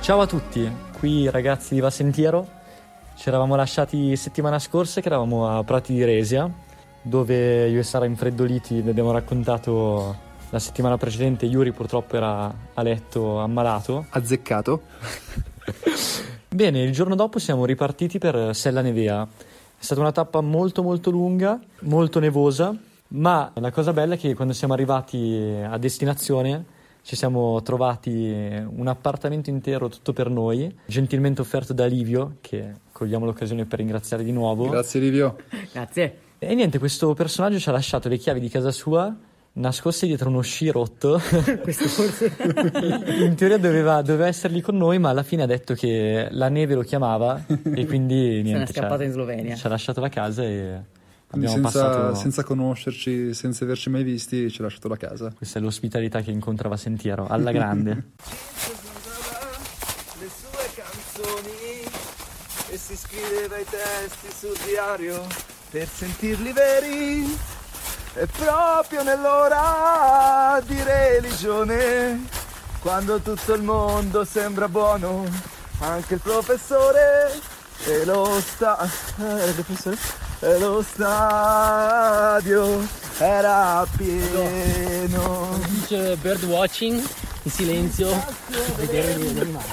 Ciao a tutti, qui ragazzi di Va' Sentiero. Ci eravamo lasciati settimana scorsa che eravamo a Prati di Resia, dove io e Sara infreddoliti vi abbiamo raccontato la settimana precedente. Yuri purtroppo era a letto ammalato. Azzeccato. Bene, il giorno dopo siamo ripartiti per Sella Nevea. È stata una tappa molto lunga, molto nevosa, ma la cosa bella è che quando siamo arrivati a destinazione ci siamo trovati un appartamento intero tutto per noi, gentilmente offerto da Livio, che cogliamo l'occasione per ringraziare di nuovo. Grazie Livio. Grazie. E niente, questo personaggio ci ha lasciato le chiavi di casa sua nascoste dietro uno sci rotto. Questo forse in teoria doveva essere lì con noi, ma alla fine ha detto che la neve lo chiamava e quindi niente, se n'è scappato in Slovenia. Ci ha lasciato la casa e senza conoscerci, senza averci mai visti, ci ha lasciato la casa. Questa è l'ospitalità che incontra Va' Sentiero, alla grande. Le sue canzoni e si scriveva i testi sul diario per sentirli veri. E proprio nell'ora di religione, quando tutto il mondo sembra buono, anche il professore e lo sta... il professore? E lo stadio era pieno. Si dice bird watching, in silenzio, vedere gli animali.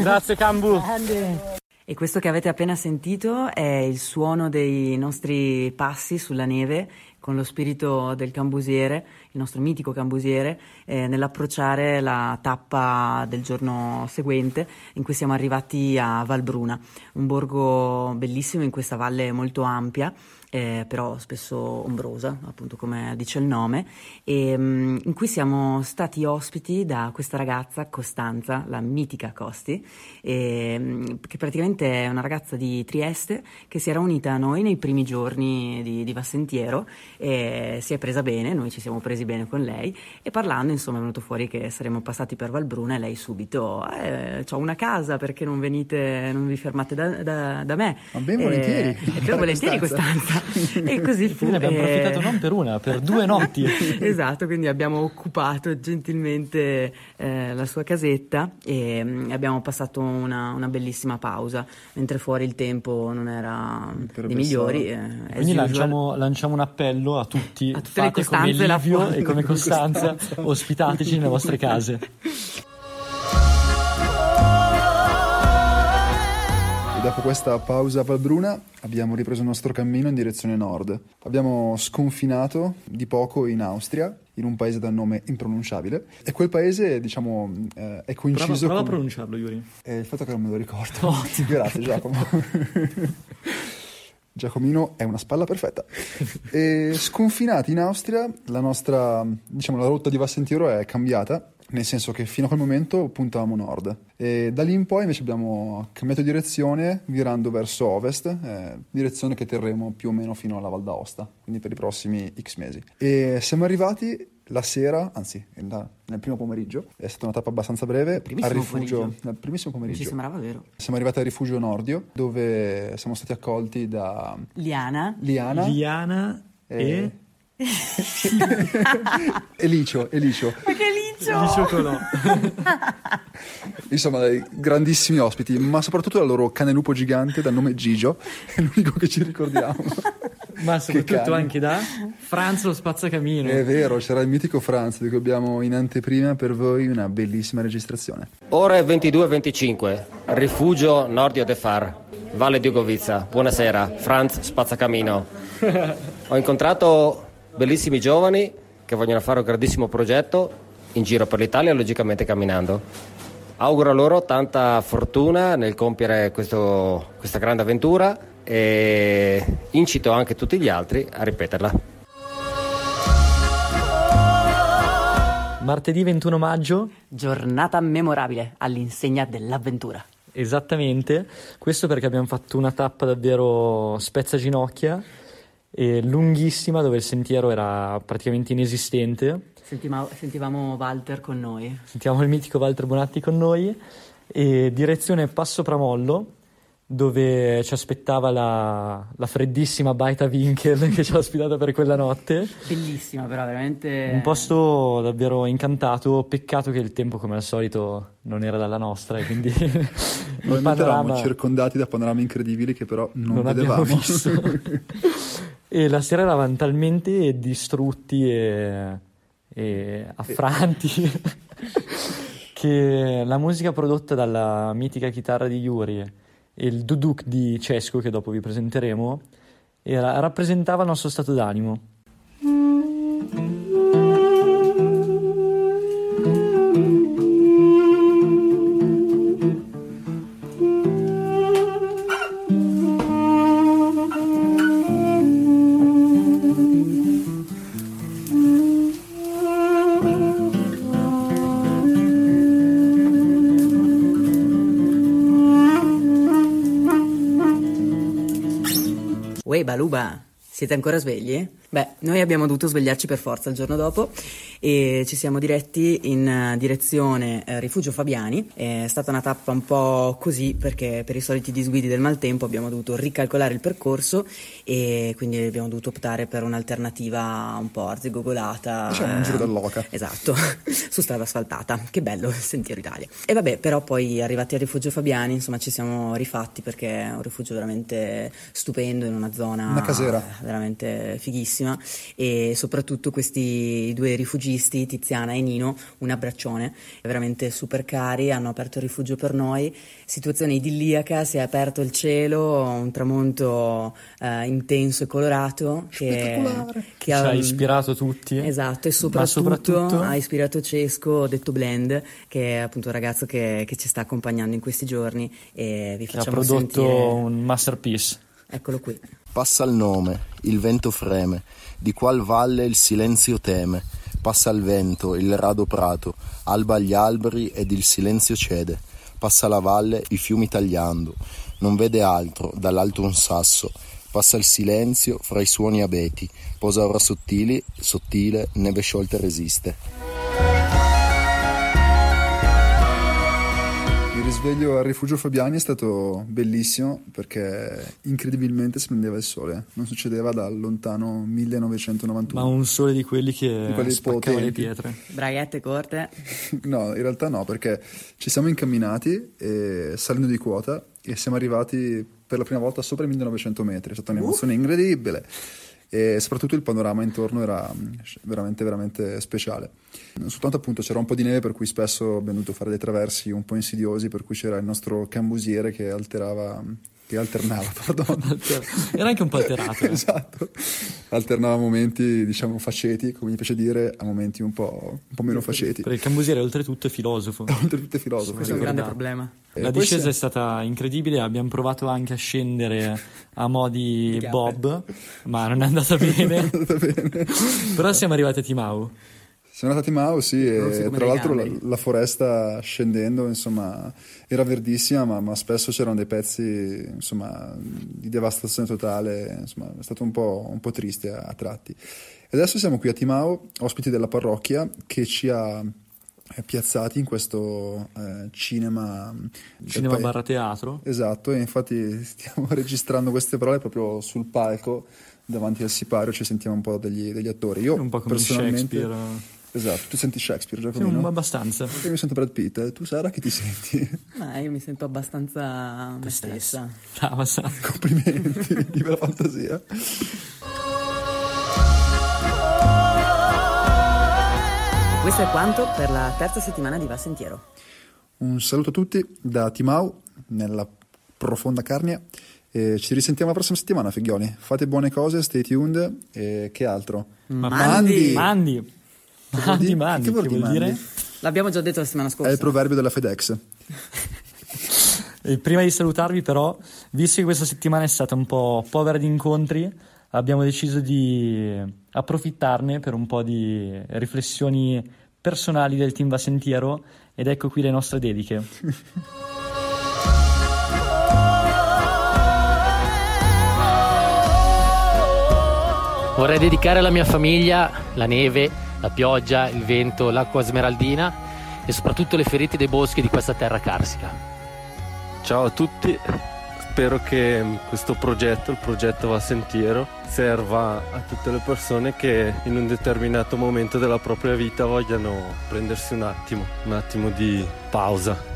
Grazie Cambu. E questo che avete appena sentito è il suono dei nostri passi sulla neve con lo spirito del cambusiere, il nostro mitico cambusiere, nell'approcciare la tappa del giorno seguente, in cui siamo arrivati a Valbruna, un borgo bellissimo in questa valle molto ampia, però spesso ombrosa, appunto come dice il nome, e in cui siamo stati ospiti da questa ragazza Costanza, la mitica Costi, che praticamente è una ragazza di Trieste che si era unita a noi nei primi giorni di Va' Sentiero e si è presa bene, noi ci siamo presi bene con lei, e parlando insomma è venuto fuori che saremmo passati per Valbruna e lei subito c'ho una casa, perché non venite, non vi fermate da me? Ma ben volentieri, volentieri Costanza. E così fu. Abbiamo approfittato non per una, per due notti. Esatto, quindi abbiamo occupato gentilmente la sua casetta e abbiamo passato una bellissima pausa, mentre fuori il tempo non era dei migliori. Quindi lanciamo un appello a tutti, a tutte le Costanze, come Livio e come Costanza, ospitateci nelle vostre case. Dopo questa pausa a Valbruna abbiamo ripreso il nostro cammino in direzione nord. Abbiamo sconfinato di poco in Austria, in un paese dal nome impronunciabile, e quel paese, diciamo, è coinciso prova con... Prova a pronunciarlo, Yuri. Il fatto che non me lo ricordo. Oh. Grazie, Giacomo. Giacomino è una spalla perfetta. E sconfinati in Austria, la nostra, diciamo, la rotta di Va' Sentiero è cambiata, nel senso che fino a quel momento puntavamo nord, e da lì in poi invece abbiamo cambiato direzione virando verso ovest, direzione che terremo più o meno fino alla Val d'Aosta, quindi per i prossimi X mesi. E siamo arrivati la sera, anzi nel primo pomeriggio, è stata una tappa abbastanza breve, al primissimo pomeriggio. Ci sembrava vero. Siamo arrivati al rifugio Nordio, dove siamo stati accolti da Liana e... Elicio. Ma che Licio! Insomma, dai, grandissimi ospiti, ma soprattutto la loro cane lupo gigante dal nome Gigio, è l'unico che ci ricordiamo. Ma soprattutto anche da Franz lo spazzacamino. È vero, c'era il mitico Franz, di cui abbiamo in anteprima per voi una bellissima registrazione. Ora è 22:25, rifugio Nordio de Far, Valle di Ugovizza. Buonasera, Franz spazzacamino. Ho incontrato bellissimi giovani che vogliono fare un grandissimo progetto in giro per l'Italia, logicamente camminando. Auguro loro tanta fortuna nel compiere questa grande avventura e incito anche tutti gli altri a ripeterla. Martedì 21 maggio, giornata memorabile all'insegna dell'avventura. Esattamente, questo perché abbiamo fatto una tappa davvero spezza ginocchia, lunghissima, dove il sentiero era praticamente inesistente. Sentivamo Walter con noi. Sentiamo il mitico Walter Bonatti con noi, e direzione Passo Pramollo, dove ci aspettava la freddissima Baita Winkel che ci ha ospitato per quella notte. Bellissima, però veramente un posto davvero incantato. Peccato che il tempo, come al solito, non era dalla nostra, e quindi eravamo circondati da panorami incredibili che però non vedevamo, abbiamo visto. E la sera eravamo talmente distrutti e affranti che la musica prodotta dalla mitica chitarra di Yuri e il duduk di Cesco, che dopo vi presenteremo, rappresentava il nostro stato d'animo. Baluba, siete ancora svegli? Beh, noi abbiamo dovuto svegliarci per forza il giorno dopo e ci siamo diretti in direzione Rifugio Fabiani. È stata una tappa un po' così, perché per i soliti disguidi del maltempo abbiamo dovuto ricalcolare il percorso e quindi abbiamo dovuto optare per un'alternativa un po' arzigogolata. C'è un giro dell'oca. Esatto, su strada asfaltata. Che bello il Sentiero Italia. E vabbè, però poi arrivati al Rifugio Fabiani, insomma, ci siamo rifatti, perché è un rifugio veramente stupendo, in una zona, una casera veramente fighissima. E soprattutto questi due rifugisti, Tiziana e Nino, un abbraccione, veramente super cari, hanno aperto il rifugio per noi. Situazione idilliaca, si è aperto il cielo, un tramonto intenso e colorato che ha ispirato tutti. Esatto, e soprattutto ha ispirato Cesco, detto Blend, che è appunto un ragazzo che ci sta accompagnando in questi giorni e vi facciamo sentire. Ha prodotto un masterpiece. Eccolo qui. Passa il nome, il vento freme, di qual valle il silenzio teme. Passa il vento, il rado prato, alba agli alberi ed il silenzio cede. Passa la valle, i fiumi tagliando, non vede altro, dall'alto un sasso. Passa il silenzio, fra i suoni abeti, posa ora sottile, neve sciolta resiste. Il risveglio al Rifugio Fabiani è stato bellissimo, perché incredibilmente splendeva il sole, non succedeva dal lontano 1991. Ma un sole di quelli che spaccava le pietre. Braiette corte? No, in realtà no, perché ci siamo incamminati salendo di quota e siamo arrivati per la prima volta sopra i 1900 metri, è stata un'emozione incredibile. E soprattutto il panorama intorno era veramente speciale. Non soltanto, appunto, c'era un po' di neve, per cui spesso abbiamo dovuto fare dei traversi un po' insidiosi, per cui c'era il nostro cambusiere che alternava era anche un po' alterato Esatto, alternava momenti, diciamo, faceti, come mi piace dire, a momenti un po' meno faceti, perché il cambusiere oltretutto è filosofo. Questo è un grande problema. La discesa è stata incredibile, abbiamo provato anche a scendere a mo' di Bob, ma non è andata bene. Però siamo arrivati a Timau. Siamo andati a Timau, sì, e tra l'altro la foresta scendendo, insomma, era verdissima, ma spesso c'erano dei pezzi, insomma, di devastazione totale, insomma, è stato un po' triste a tratti. E adesso siamo qui a Timau, ospiti della parrocchia, che ci ha piazzati in questo cinema barra teatro. Esatto, e infatti stiamo registrando queste parole proprio sul palco, davanti al sipario, ci sentiamo un po' degli attori. Io un po' come Shakespeare. Esatto, tu senti Shakespeare, Giacomino? Sì, abbastanza. Io mi sento Brad Pitt, tu Sara che ti senti? Io mi sento abbastanza me stessa. Brava, complimenti, libera fantasia. Questo è quanto per la terza settimana di Va' Sentiero. Un saluto a tutti da Timau, nella profonda Carnia, e ci risentiamo la prossima settimana, figlioli. Fate buone cose, stay tuned, e che altro? Mandi. Che vuol dire? L'abbiamo già detto la settimana scorsa. È il proverbio della FedEx. E prima di salutarvi, però, visto che questa settimana è stata un po' povera di incontri, abbiamo deciso di approfittarne per un po' di riflessioni personali del team Va' Sentiero, ed ecco qui le nostre dediche. Vorrei dedicare alla mia famiglia la neve, la pioggia, il vento, l'acqua smeraldina e soprattutto le ferite dei boschi di questa terra carsica. Ciao a tutti, spero che questo progetto, il progetto Va' Sentiero, serva a tutte le persone che in un determinato momento della propria vita vogliano prendersi un attimo di pausa.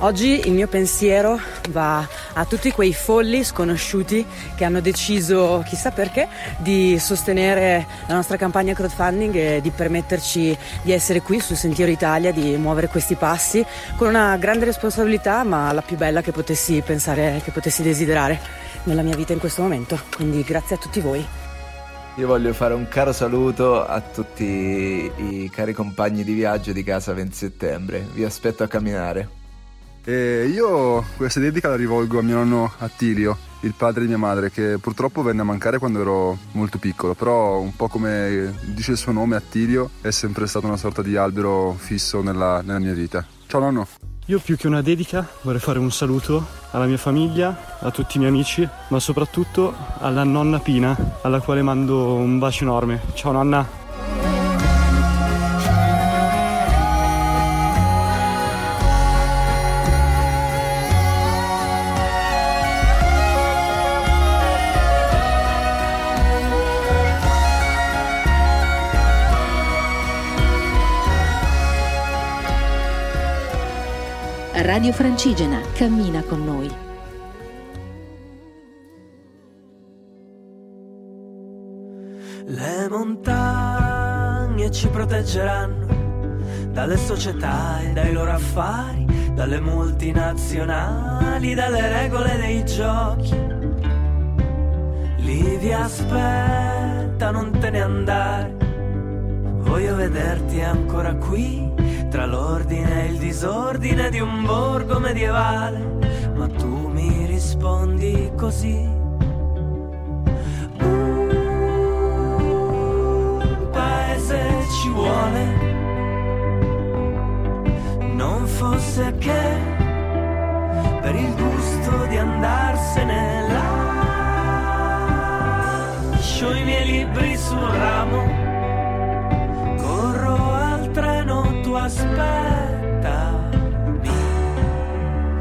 Oggi il mio pensiero va a tutti quei folli sconosciuti che hanno deciso, chissà perché, di sostenere la nostra campagna crowdfunding e di permetterci di essere qui sul Sentiero Italia, di muovere questi passi con una grande responsabilità, ma la più bella che potessi pensare, che potessi desiderare nella mia vita in questo momento. Quindi grazie a tutti voi. Io voglio fare un caro saluto a tutti i cari compagni di viaggio di casa 20 settembre. Vi aspetto a camminare. E io questa dedica la rivolgo a mio nonno Attilio, il padre di mia madre, che purtroppo venne a mancare quando ero molto piccolo, però un po' come dice il suo nome, Attilio, è sempre stato una sorta di albero fisso nella mia vita. Ciao nonno! Io più che una dedica vorrei fare un saluto alla mia famiglia, a tutti i miei amici, ma soprattutto alla nonna Pina, alla quale mando un bacio enorme. Ciao nonna! Radio Francigena cammina con noi. Le montagne ci proteggeranno dalle società e dai loro affari, dalle multinazionali, dalle regole dei giochi. Lì vi aspetta, non te ne andare. Voglio vederti ancora qui, tra l'ordine e il disordine di un borgo medievale, ma tu mi rispondi così. Un paese ci vuole, non fosse che per il gusto di andarsene lascio i miei libri sul ramo. Tu aspettami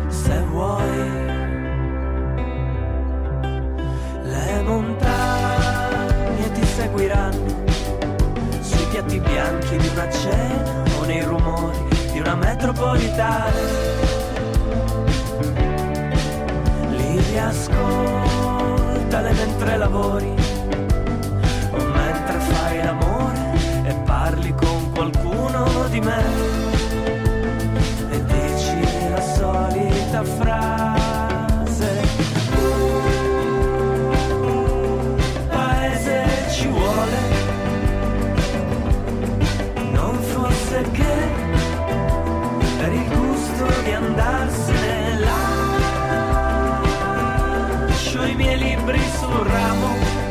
se vuoi. Le montagne ti seguiranno sui piatti bianchi di una cena o nei rumori di una metropolitana. Lì ti ascoltale mentre lavori o mentre fai l'amore e parli con qualcuno di me e dici la solita frase. Paese ci vuole, non fosse che per il gusto di andarsene là lascio i miei libri sul ramo.